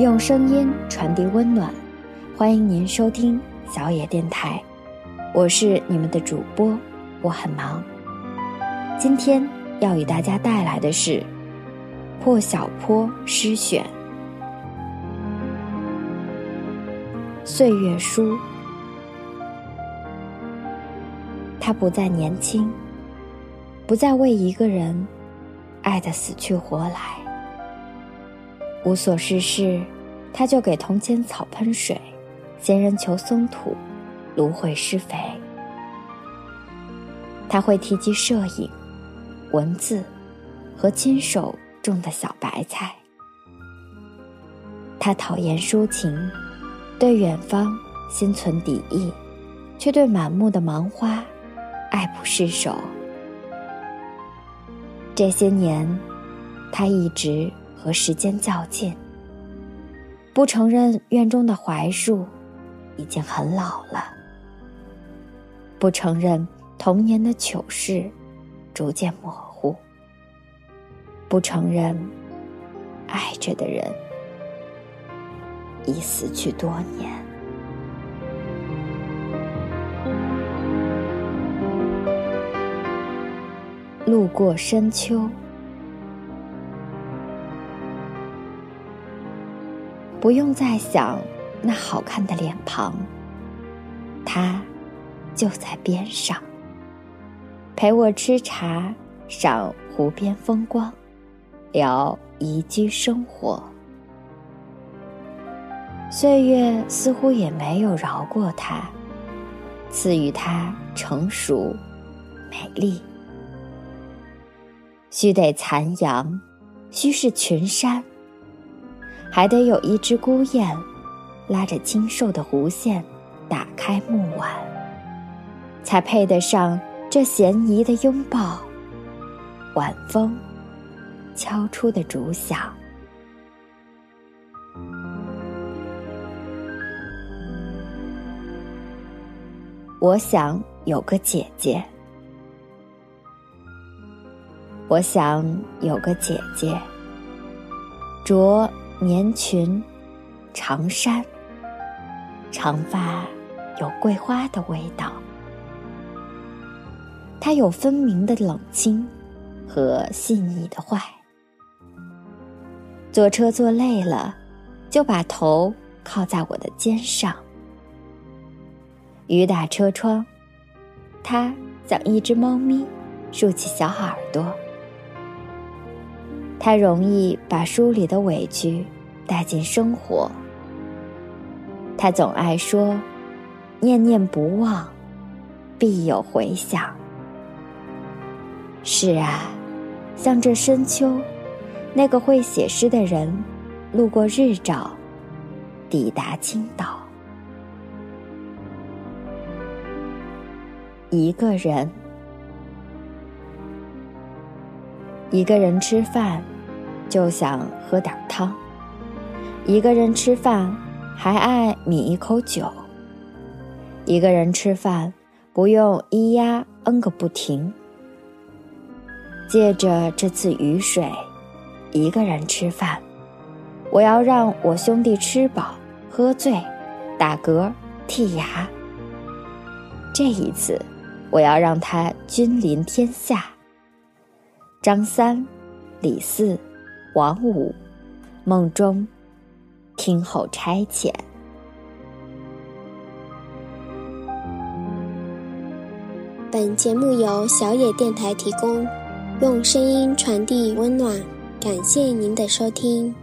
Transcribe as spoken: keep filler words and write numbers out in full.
用声音传递温暖，欢迎您收听小野电台，我是你们的主播，我很忙。今天要与大家带来的是《破晓坡诗选》。岁月书，他不再年轻，不再为一个人爱得死去活来。无所事事，他就给铜钱草喷水，闲人球松土，芦荟施肥。他会提及摄影、文字和亲手种的小白菜。他讨厌抒情，对远方心存敌意，却对满目的芒花爱不释手。这些年，他一直和时间较劲，不承认院中的槐树已经很老了，不承认童年的糗事逐渐模糊，不承认爱着的人已死去多年。路过深秋，不用再想那好看的脸庞，它就在边上，陪我吃茶，赏湖边风光，聊宜居生活。岁月似乎也没有饶过它，赐予它成熟、美丽。须得残阳，须是群山，还得有一只孤雁拉着清瘦的弧线打开木碗，才配得上这咸宜的拥抱。晚风敲出的竹响，我想有个姐姐，我想有个姐姐，着棉裙长衫，长发有桂花的味道。它有分明的冷清和细腻的坏。坐车坐累了，就把头靠在我的肩上。雨打车窗，它像一只猫咪竖起小耳朵。它容易把书里的委屈带进生活。他总爱说，念念不忘，必有回响。是啊，像这深秋，那个会写诗的人路过日照，抵达青岛。一个人，一个人吃饭，就想喝点汤。一个人吃饭，还爱抿一口酒。一个人吃饭，不用咿呀嗯个不停。借着这次雨水，一个人吃饭，我要让我兄弟吃饱喝醉，打嗝剔牙。这一次，我要让他君临天下。张三、李四、王五，梦中听候差遣。本节目由小野电台提供，用声音传递温暖，感谢您的收听。